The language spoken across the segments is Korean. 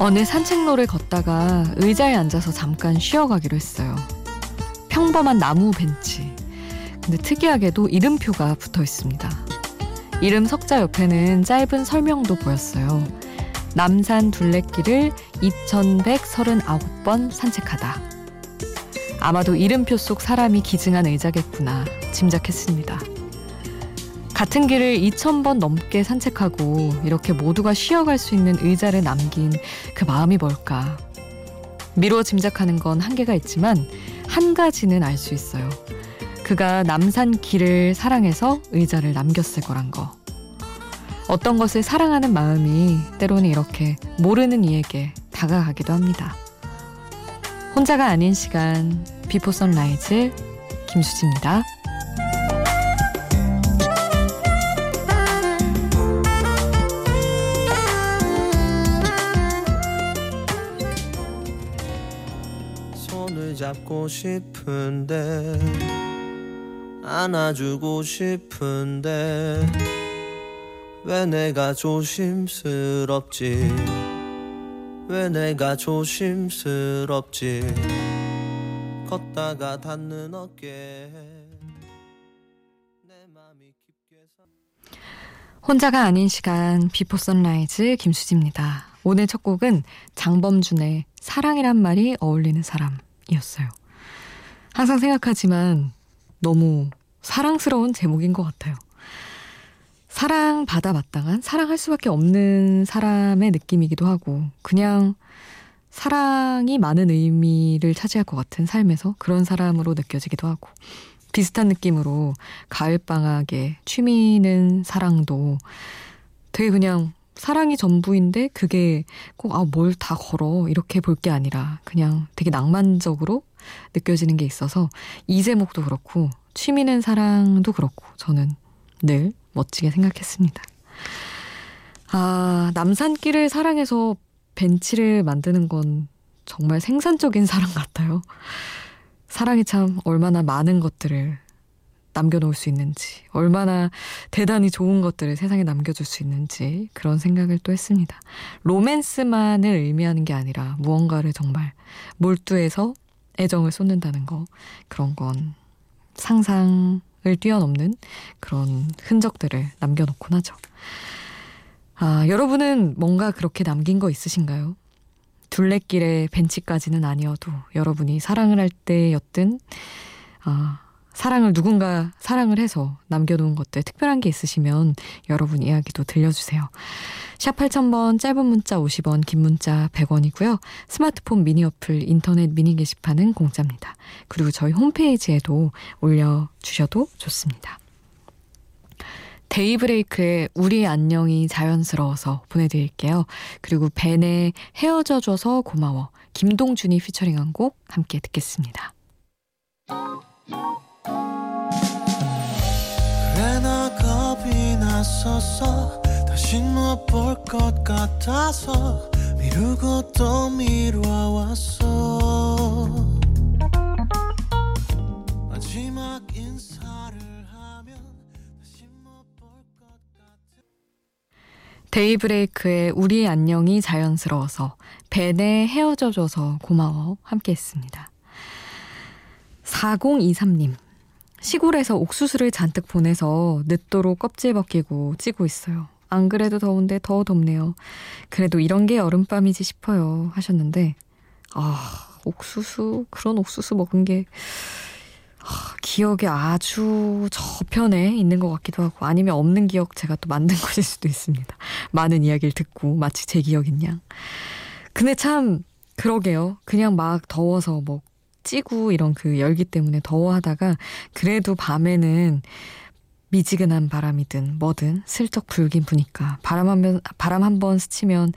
어느 산책로를 걷다가 의자에 앉아서 잠깐 쉬어가기로 했어요. 평범한 나무 벤치. 근데 특이하게도 이름표가 붙어 있습니다. 이름 석자 옆에는 짧은 설명도 보였어요. 남산 둘레길을 2139번 산책하다. 아마도 이름표 속 사람이 기증한 의자겠구나 짐작했습니다. 같은 길을 2000번 넘게 산책하고 이렇게 모두가 쉬어갈 수 있는 의자를 남긴 그 마음이 뭘까? 미루어 짐작하는 건 한계가 있지만 한 가지는 알 수 있어요. 그가 남산 길을 사랑해서 의자를 남겼을 거란 거. 어떤 것을 사랑하는 마음이 때로는 이렇게 모르는 이에게 다가가기도 합니다. 혼자가 아닌 시간, 비포 선라이즈 김수지입니다. 손을 잡고 싶은데 안아주고 싶은데 왜 내가 조심스럽지 왜 내가 조심스럽지 걷다가 닿는 어깨에 내 맘이 깊게 혼자가 아닌 시간 비포 선라이즈 김수지입니다. 오늘 첫 곡은 장범준의 사랑이란 말이 어울리는 사람이었어요. 항상 생각하지만 너무 사랑스러운 제목인 것 같아요. 사랑받아 마땅한 사랑할 수밖에 없는 사람의 느낌이기도 하고 그냥 사랑이 많은 의미를 차지할 것 같은 삶에서 그런 사람으로 느껴지기도 하고 비슷한 느낌으로 가을방학에 취미는 사랑도 되게 그냥 사랑이 전부인데 그게 꼭 뭘 다 걸어 이렇게 볼 게 아니라 그냥 되게 낭만적으로 느껴지는 게 있어서 이 제목도 그렇고 취미는 사랑도 그렇고 저는 늘 멋지게 생각했습니다. 아, 남산길을 사랑해서 벤치를 만드는 건 정말 생산적인 사랑 같아요. 사랑이 참 얼마나 많은 것들을 남겨놓을 수 있는지 얼마나 대단히 좋은 것들을 세상에 남겨줄 수 있는지 그런 생각을 또 했습니다. 로맨스만을 의미하는 게 아니라 무언가를 정말 몰두해서 애정을 쏟는다는 거 그런 건 상상을 뛰어넘는 그런 흔적들을 남겨놓곤 하죠. 아, 여러분은 뭔가 그렇게 남긴 거 있으신가요? 둘레길의 벤치까지는 아니어도 여러분이 사랑을 할 때였든 사랑을 누군가 사랑을 해서 남겨놓은 것들 특별한 게 있으시면 여러분 이야기도 들려주세요. 샵 8000번 짧은 문자 50원 긴 문자 100원이고요. 스마트폰 미니 어플 인터넷 미니 게시판은 공짜입니다. 그리고 저희 홈페이지에도 올려주셔도 좋습니다. 데이브레이크의 우리 안녕이 자연스러워서 보내드릴게요. 그리고 벤의 헤어져줘서 고마워 김동준이 피처링한 곡 함께 듣겠습니다. 그래 나 겁이 났었어 다신 못 볼 것 같아서 미루고 또 미뤄왔어 마지막 인사를 하면 다신 못 볼 것 같아 데이브레이크의 우리 안녕이 자연스러워서 벤에 헤어져줘서 고마워 함께 했습니다. 4023님 시골에서 옥수수를 잔뜩 보내서 늦도록 껍질 벗기고 찌고 있어요. 안 그래도 더운데 더 덥네요. 그래도 이런 게 여름밤이지 싶어요 하셨는데 옥수수 그런 옥수수 먹은 게 기억에 아주 저편에 있는 것 같기도 하고 아니면 없는 기억 제가 또 만든 것일 수도 있습니다. 많은 이야기를 듣고 마치 제 기억인 양. 근데 참 그러게요. 그냥 막 더워서 뭐 찌고 이런 그 열기 때문에 더워하다가 그래도 밤에는 미지근한 바람이든 뭐든 슬쩍 불긴 부니까 바람 한 번 스치면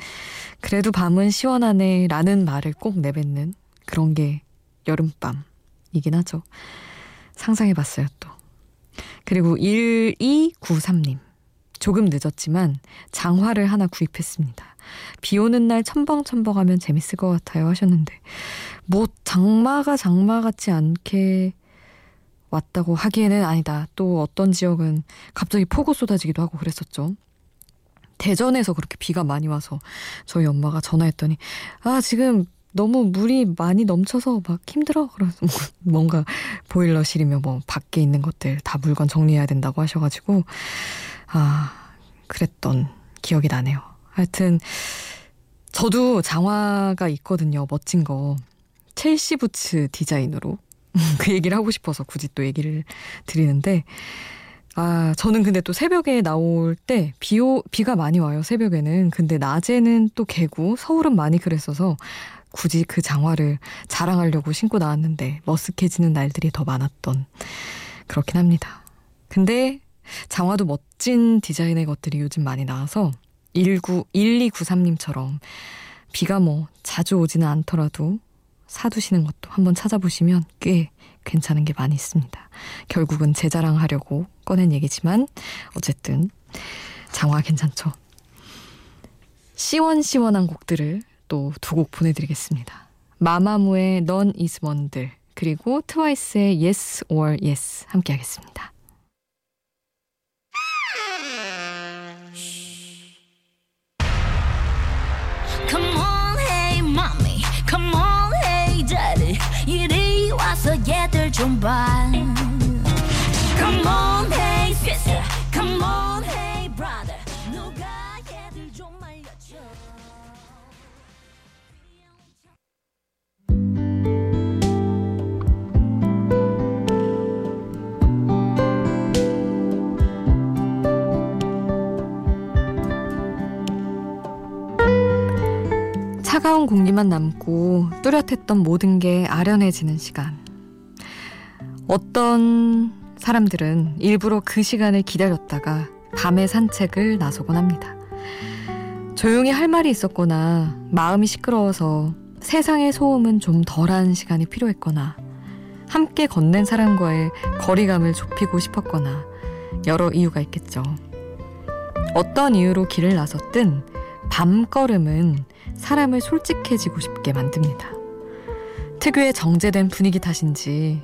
그래도 밤은 시원하네 라는 말을 꼭 내뱉는 그런 게 여름밤이긴 하죠. 상상해봤어요 또. 그리고 1293님. 조금 늦었지만 장화를 하나 구입했습니다. 비 오는 날 첨벙첨벙하면 재밌을 것 같아요 하셨는데 뭐 장마 같지 않게 왔다고 하기에는 아니다. 또 어떤 지역은 갑자기 폭우 쏟아지기도 하고 그랬었죠. 대전에서 그렇게 비가 많이 와서 저희 엄마가 전화했더니 아 지금 너무 물이 많이 넘쳐서 막 힘들어. 그래서 뭔가 보일러실이며 뭐 밖에 있는 것들 다 물건 정리해야 된다고 하셔가지고 아 그랬던 기억이 나네요. 하여튼 저도 장화가 있거든요. 멋진 거. 첼시 부츠 디자인으로 그 얘기를 하고 싶어서 굳이 또 얘기를 드리는데 아 저는 근데 또 새벽에 나올 때 비가 많이 와요. 새벽에는. 근데 낮에는 또 개고 서울은 많이 그랬어서 굳이 그 장화를 자랑하려고 신고 나왔는데 머쓱해지는 날들이 더 많았던 그렇긴 합니다. 근데 장화도 멋진 디자인의 것들이 요즘 많이 나와서 1293님처럼 비가 뭐 자주 오지는 않더라도 사두시는 것도 한번 찾아보시면 꽤 괜찮은 게 많이 있습니다. 결국은 제 자랑하려고 꺼낸 얘기지만 어쨌든 장화 괜찮죠. 시원시원한 곡들을 또 두 곡 보내드리겠습니다. 마마무의 넌 이즈 먼들 그리고 트와이스의 Yes or Yes 함께 하겠습니다. Come on, hey mommy. Come on, hey daddy. 이리 와서 얘들 좀 봐. Come on, hey sister. Come on, hey brother. 누가 얘들 좀 말려줘. 차가운 공기만 남고 뚜렷했던 모든 게 아련해지는 시간. 어떤 사람들은 일부러 그 시간을 기다렸다가 밤에 산책을 나서곤 합니다. 조용히 할 말이 있었거나 마음이 시끄러워서 세상의 소음은 좀 덜한 시간이 필요했거나 함께 걷는 사람과의 거리감을 좁히고 싶었거나 여러 이유가 있겠죠. 어떤 이유로 길을 나섰든 밤걸음은 사람을 솔직해지고 싶게 만듭니다. 특유의 정제된 분위기 탓인지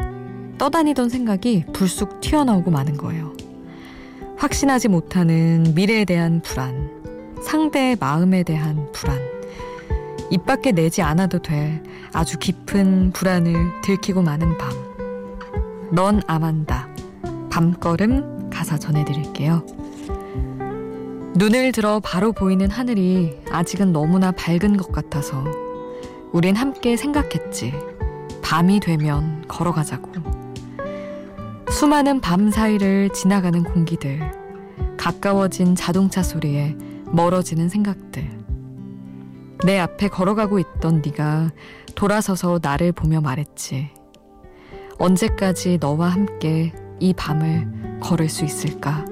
떠다니던 생각이 불쑥 튀어나오고 마는 거예요. 확신하지 못하는 미래에 대한 불안, 상대의 마음에 대한 불안, 입 밖에 내지 않아도 될 아주 깊은 불안을 들키고 마는 밤. 넌 아만다. 밤걸음 가사 전해드릴게요. 눈을 들어 바로 보이는 하늘이 아직은 너무나 밝은 것 같아서 우린 함께 생각했지. 밤이 되면 걸어가자고. 수많은 밤 사이를 지나가는 공기들, 가까워진 자동차 소리에 멀어지는 생각들. 내 앞에 걸어가고 있던 네가 돌아서서 나를 보며 말했지. 언제까지 너와 함께 이 밤을 걸을 수 있을까?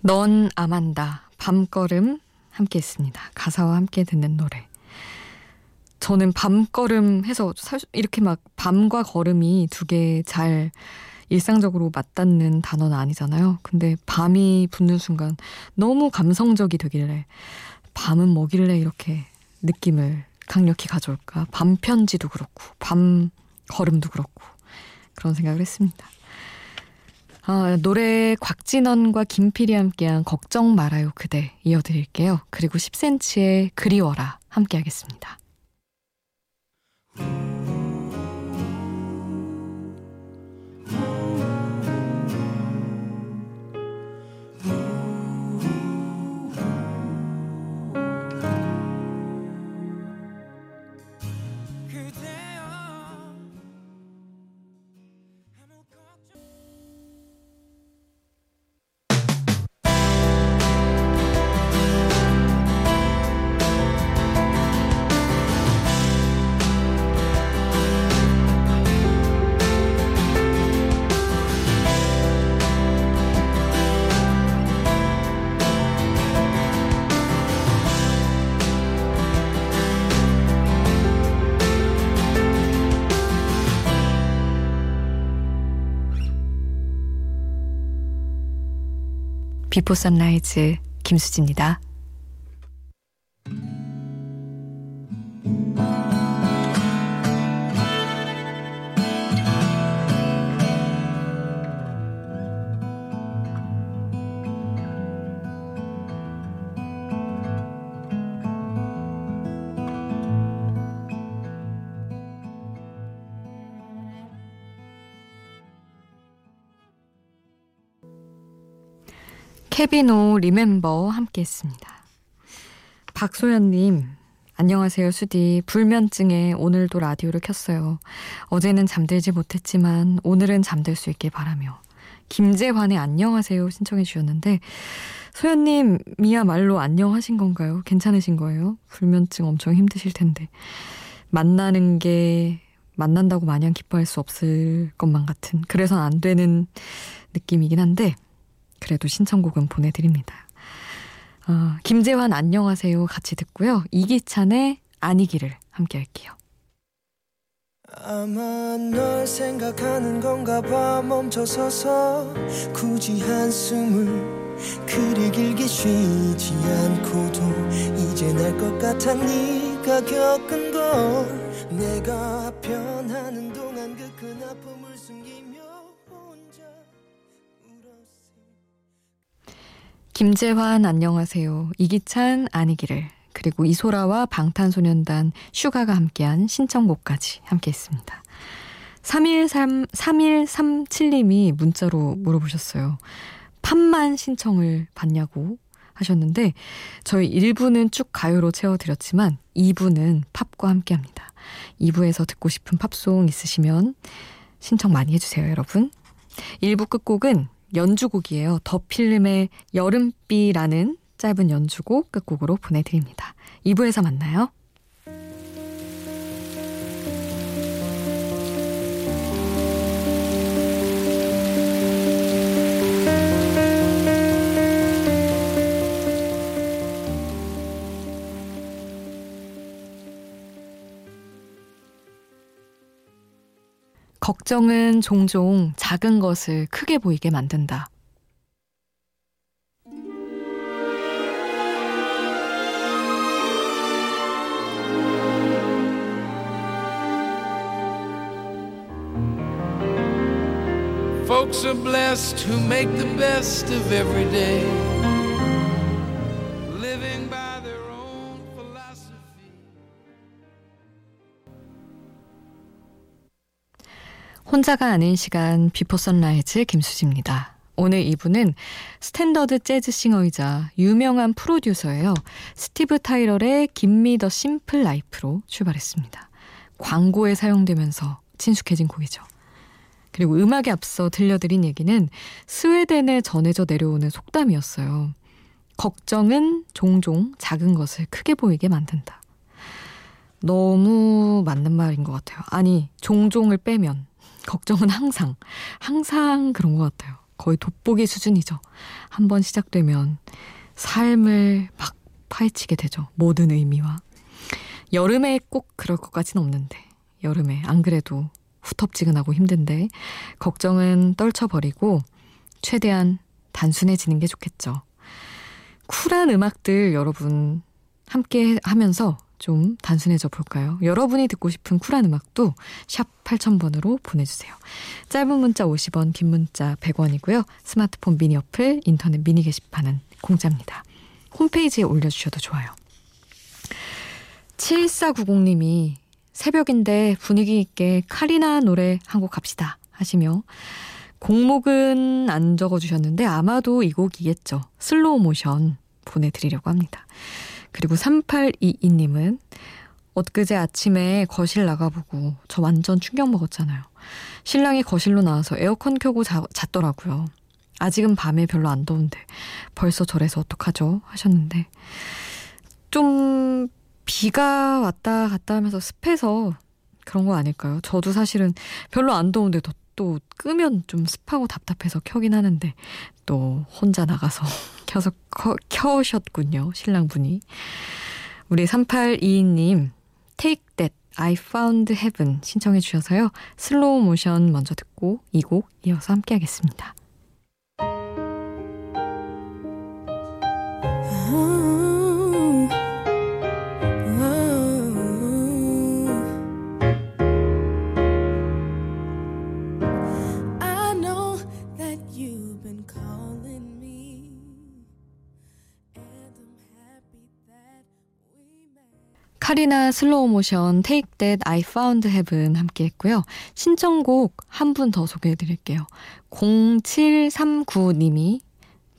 넌 아만다. 밤걸음 함께 했습니다. 가사와 함께 듣는 노래. 저는 밤걸음 해서 이렇게 막 밤과 걸음이 두 개 잘 일상적으로 맞닿는 단어는 아니잖아요. 근데 밤이 붙는 순간 너무 감성적이 되길래 밤은 뭐길래 이렇게 느낌을 강력히 가져올까. 밤편지도 그렇고 밤걸음도 그렇고 그런 생각을 했습니다. 아, 노래 곽진원과 김필이 함께한 걱정 말아요 그대 이어드릴게요. 그리고 10cm의 그리워라 함께하겠습니다. 비포 선라이즈 김수지입니다. 케비노 리멤버 함께했습니다. 박소연님, 안녕하세요 수디. 불면증에 오늘도 라디오를 켰어요. 어제는 잠들지 못했지만 오늘은 잠들 수 있길 바라며 김재환의 안녕하세요 신청해 주셨는데, 소연님 미야말로 안녕하신 건가요? 괜찮으신 거예요? 불면증 엄청 힘드실 텐데 만나는 게 만난다고 마냥 기뻐할 수 없을 것만 같은, 그래서는 안 되는 느낌이긴 한데 그래도 신청곡은 보내드립니다. 김재환 안녕하세요 같이 듣고요. 이기찬의 아니기를 함께 할게요. 아마 널 생각하는 건가 봐. 멈춰서서 굳이 한숨을 그리 길게 쉬지 않고도 이제 날 것 같아. 네가 겪은 걸 내가 변하는 동안 그 큰 아픔을 숨기며 김재환 안녕하세요, 이기찬 아니기를, 그리고 이소라와 방탄소년단 슈가가 함께한 신청곡까지 함께했습니다. 3137님이 문자로 물어보셨어요. 팝만 신청을 받냐고 하셨는데, 저희 1부는 쭉 가요로 채워드렸지만 2부는 팝과 함께합니다. 2부에서 듣고 싶은 팝송 있으시면 신청 많이 해주세요 여러분. 1부 끝곡은 연주곡이에요. 더 필름의 여름비라는 짧은 연주곡 끝곡으로 보내드립니다. 2부에서 만나요. 걱정은 종종 작은 것을 크게 보이게 만든다. Folks are blessed who make the best of every day. Living by their own philosophy. 혼자가 아닌 시간, 비포 선라이즈 김수지입니다. 오늘 이분은 스탠더드 재즈싱어이자 유명한 프로듀서예요. 스티브 타일러의 Give Me the Simple Life로 출발했습니다. 광고에 사용되면서 친숙해진 곡이죠. 그리고 음악에 앞서 들려드린 얘기는 스웨덴에 전해져 내려오는 속담이었어요. 걱정은 종종 작은 것을 크게 보이게 만든다. 너무 맞는 말인 것 같아요. 아니, 종종을 빼면 걱정은 항상 그런 것 같아요. 거의 돋보기 수준이죠. 한번 시작되면 삶을 막 파헤치게 되죠. 모든 의미와. 여름에 꼭 그럴 것 같지는 없는데, 여름에 안 그래도 후텁지근하고 힘든데 걱정은 떨쳐버리고 최대한 단순해지는 게 좋겠죠. 쿨한 음악들 여러분 함께 하면서 좀 단순해져 볼까요? 여러분이 듣고 싶은 쿨한 음악도 샵 8000번으로 보내주세요. 짧은 문자 50원, 긴 문자 100원이고요. 스마트폰 미니 어플, 인터넷 미니 게시판은 공짜입니다. 홈페이지에 올려주셔도 좋아요. 7490님이 새벽인데 분위기 있게 카리나 노래 한 곡 갑시다 하시며 곡목은 안 적어주셨는데 아마도 이 곡이겠죠. 슬로우 모션 보내드리려고 합니다. 그리고 3822님은 엊그제 아침에 거실 나가보고 저 완전 충격 먹었잖아요. 신랑이 거실로 나와서 에어컨 켜고 잤더라고요. 아직은 밤에 별로 안 더운데 벌써 저래서 어떡하죠 하셨는데, 좀 비가 왔다 갔다 하면서 습해서 그런 거 아닐까요? 저도 사실은 별로 안 더운데 또 끄면 좀 습하고 답답해서 켜긴 하는데 또 혼자 나가서 켜셨군요. 신랑분이. 우리 3822님 Take That, I Found Heaven 신청해 주셔서요. 슬로우 모션 먼저 듣고 이 곡 이어서 함께 하겠습니다. 카리나 슬로우 모션 Take That I Found Heaven 함께 했고요. 신청곡 한 분 더 소개해드릴게요. 0739님이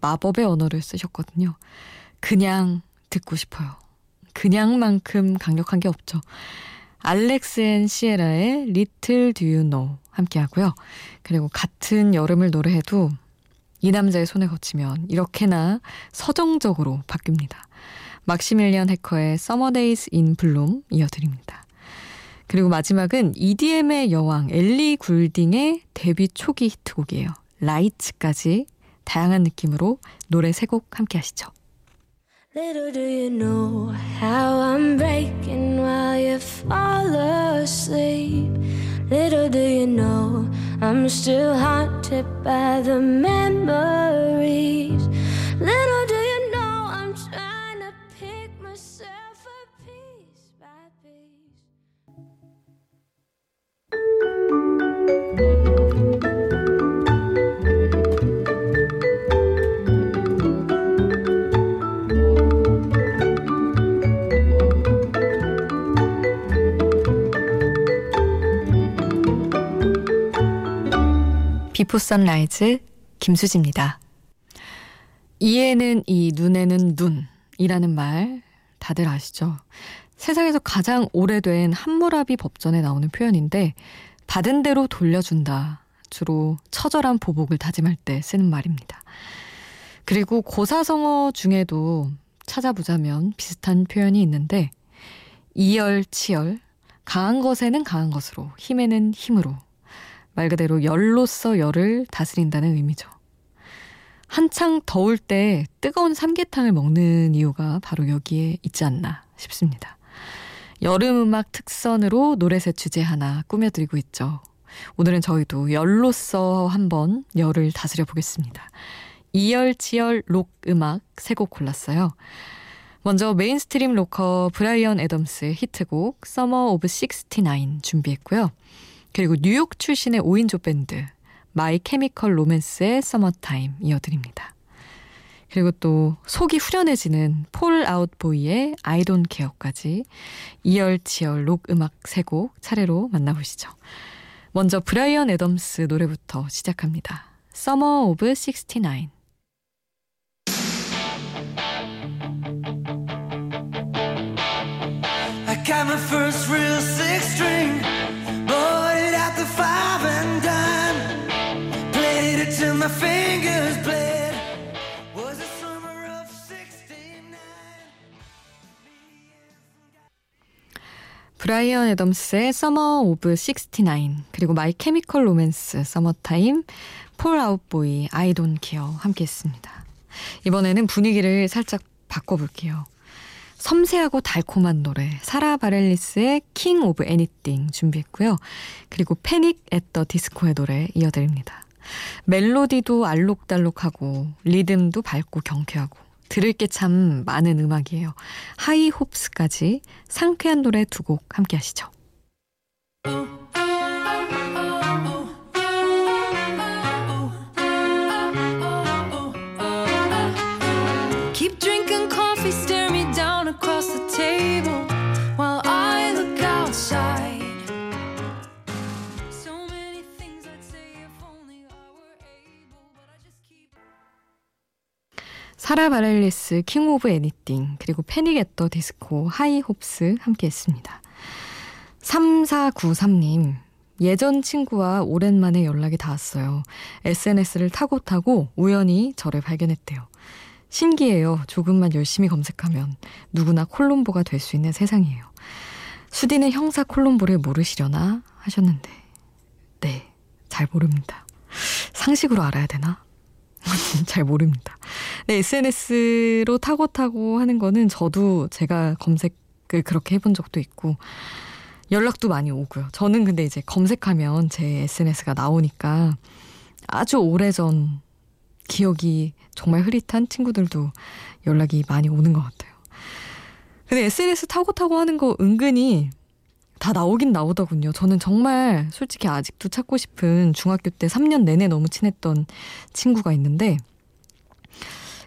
마법의 언어를 쓰셨거든요. 그냥 듣고 싶어요. 그냥만큼 강력한 게 없죠. 알렉스 앤 시에라의 Little Do You Know 함께 하고요. 그리고 같은 여름을 노래해도 이 남자의 손에 거치면 이렇게나 서정적으로 바뀝니다. 막시밀리언 해커의 Summer Days in Bloom 이어드립니다. 그리고 마지막은 EDM의 여왕 엘리 굴딩의 데뷔 초기 히트곡이에요. 라이츠까지 다양한 느낌으로 노래 3곡 함께 하시죠. Little do you know how I'm breaking while you fall asleep. Little do you know I'm still haunted by the memories. Little do you know I'm trying to pick myself up piece by piece. 비포 선라이즈 김수지입니다. 이에는 이, 눈에는 눈이라는 말 다들 아시죠? 세상에서 가장 오래된 함무라비 법전에 나오는 표현인데 받은 대로 돌려준다. 주로 처절한 보복을 다짐할 때 쓰는 말입니다. 그리고 고사성어 중에도 찾아보자면 비슷한 표현이 있는데 이열치열, 강한 것에는 강한 것으로, 힘에는 힘으로 말 그대로 열로써 열을 다스린다는 의미죠. 한창 더울 때 뜨거운 삼계탕을 먹는 이유가 바로 여기에 있지 않나 싶습니다. 여름 음악 특선으로 노래새 주제 하나 꾸며드리고 있죠. 오늘은 저희도 열로써 한번 열을 다스려 보겠습니다. 이열치열 록 음악 3곡 골랐어요. 먼저 메인스트림 로커 브라이언 애덤스의 히트곡 Summer of 69 준비했고요. 그리고 뉴욕 출신의 5인조 밴드 마이 케미컬 로맨스의 서머타임 이어드립니다. 그리고 또 속이 후련해지는 폴 아웃보이의 I Don't Care까지 이열치열 록 음악 3곡 차례로 만나보시죠. 먼저 브라이언 애덤스 노래부터 시작합니다. Summer of 69. I got my first real six string. 브라이언 애덤스의 Summer of 69 그리고 마이 케미컬 로맨스 서머타임 폴 아웃보이 I Don't Care 함께 했습니다. 이번에는 분위기를 살짝 바꿔볼게요. 섬세하고 달콤한 노래 사라 바렐리스의 킹 오브 애니띵 준비했고요. 그리고 패닉 앳 더 디스코의 노래 이어드립니다. 멜로디도 알록달록하고 리듬도 밝고 경쾌하고 들을 게 참 많은 음악이에요. 하이 홉스까지 상쾌한 노래 2곡 함께 하시죠. Keep drinking coffee, stare me down across the table while I look outside. 사라 바렐리스, 킹 오브 애니띵, 그리고 패닉 앳 더 디스코, 하이 홉스 함께 했습니다. 3493님, 예전 친구와 오랜만에 연락이 닿았어요. SNS를 타고 우연히 저를 발견했대요. 신기해요. 조금만 열심히 검색하면 누구나 콜롬보가 될 수 있는 세상이에요. 수디는 형사 콜롬보를 모르시려나? 하셨는데 네, 잘 모릅니다. 상식으로 알아야 되나? 잘 모릅니다. 네, SNS로 타고 하는 거는 저도 제가 검색을 그렇게 해본 적도 있고 연락도 많이 오고요. 저는 근데 이제 검색하면 제 SNS가 나오니까 아주 오래전 기억이 정말 흐릿한 친구들도 연락이 많이 오는 것 같아요. 근데 SNS 타고 하는 거 은근히 다 나오긴 나오더군요. 저는 정말 솔직히 아직도 찾고 싶은 중학교 때 3년 내내 너무 친했던 친구가 있는데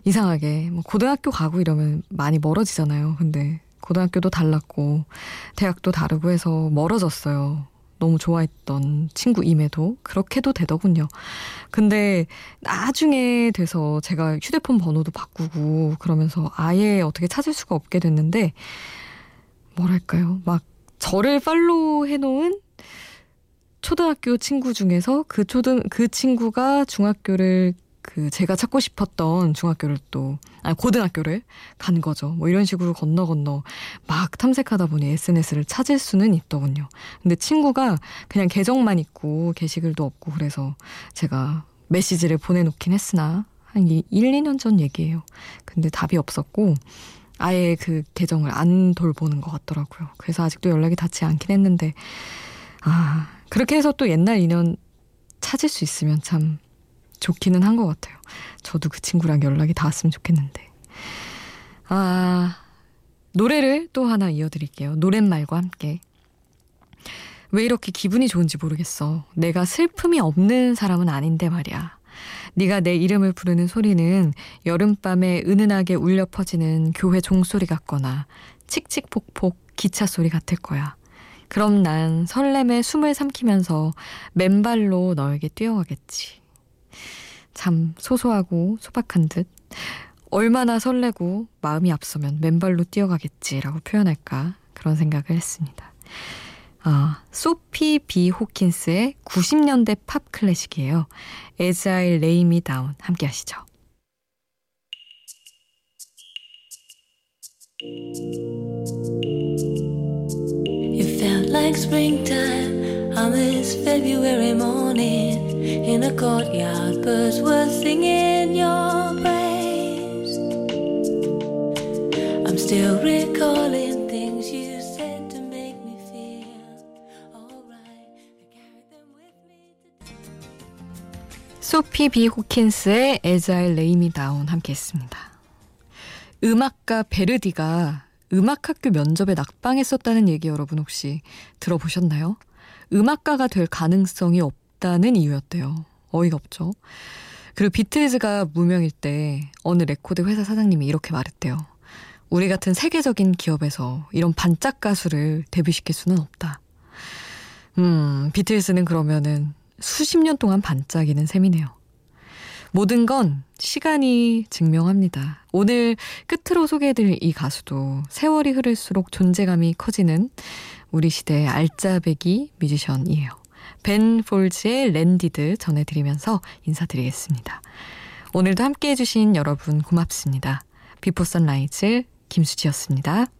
이상하게 뭐 고등학교 가고 이러면 많이 멀어지잖아요. 근데 고등학교도 달랐고 대학도 다르고 해서 멀어졌어요. 너무 좋아했던 친구임에도 그렇게도 되더군요. 근데 나중에 돼서 제가 휴대폰 번호도 바꾸고 그러면서 아예 어떻게 찾을 수가 없게 됐는데 뭐랄까요. 막 저를 팔로우 해놓은 초등학교 친구 중에서 그 친구가 중학교를 제가 찾고 싶었던 중학교를 또 고등학교를 간 거죠. 뭐 이런 식으로 건너 막 탐색하다 보니 SNS를 찾을 수는 있더군요. 근데 친구가 그냥 계정만 있고 게시글도 없고 그래서 제가 메시지를 보내놓긴 했으나 한 1, 2년 전 얘기예요. 근데 답이 없었고 아예 그 계정을 안 돌보는 것 같더라고요. 그래서 아직도 연락이 닿지 않긴 했는데 그렇게 해서 또 옛날 인연 찾을 수 있으면 참 좋기는 한 것 같아요. 저도 그 친구랑 연락이 닿았으면 좋겠는데. 노래를 또 하나 이어드릴게요. 노랫말과 함께. 왜 이렇게 기분이 좋은지 모르겠어. 내가 슬픔이 없는 사람은 아닌데 말이야. 네가 내 이름을 부르는 소리는 여름밤에 은은하게 울려 퍼지는 교회 종소리 같거나 칙칙폭폭 기차 소리 같을 거야. 그럼 난 설렘에 숨을 삼키면서 맨발로 너에게 뛰어가겠지. 참 소소하고 소박한 듯 얼마나 설레고 마음이 앞서면 맨발로 뛰어가겠지라고 표현할까 그런 생각을 했습니다. 소피 B. 호킨스의 90년대 팝 클래식이에요. As I Lay Me Down 함께 하시죠. You felt like springtime on this February morning. In the courtyard, birds were singing your praise. I'm still recalling things you said to make me feel alright. I carried them with me. 소피 B. 호킨스의 As I Lay Me Down 함께했습니다. 음악가 베르디가 음악학교 면접에 낙방했었다는 얘기 여러분 혹시 들어보셨나요? 음악가가 될 가능성이 없. 다는 이유였대요. 어이가 없죠. 그리고 비틀즈가 무명일 때 어느 레코드 회사 사장님이 이렇게 말했대요. 우리 같은 세계적인 기업에서 이런 반짝 가수를 데뷔시킬 수는 없다. 비틀즈는 그러면은 수십 년 동안 반짝이는 셈이네요. 모든 건 시간이 증명합니다. 오늘 끝으로 소개해드릴 이 가수도 세월이 흐를수록 존재감이 커지는 우리 시대의 알짜배기 뮤지션이에요. 벤 폴즈의 랜디드 전해드리면서 인사드리겠습니다. 오늘도 함께해 주신 여러분 고맙습니다. 비포 선라이즈 김수지였습니다.